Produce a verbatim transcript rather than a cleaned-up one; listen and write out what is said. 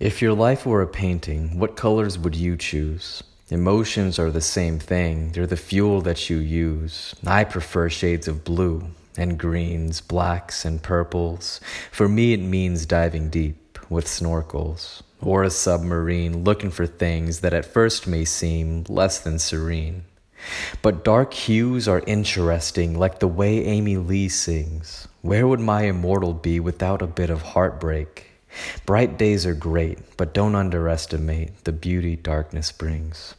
If your life were a painting, what colors would you choose? Emotions are the same thing. They're the fuel that you use. I prefer shades of blue and greens, blacks and purples. For me, it means diving deep with snorkels or a submarine, looking for things that at first may seem less than serene. But dark hues are interesting, like the way Amy Lee sings. Where would my immortal be without a bit of heartbreak? Bright days are great, but don't underestimate the beauty darkness brings.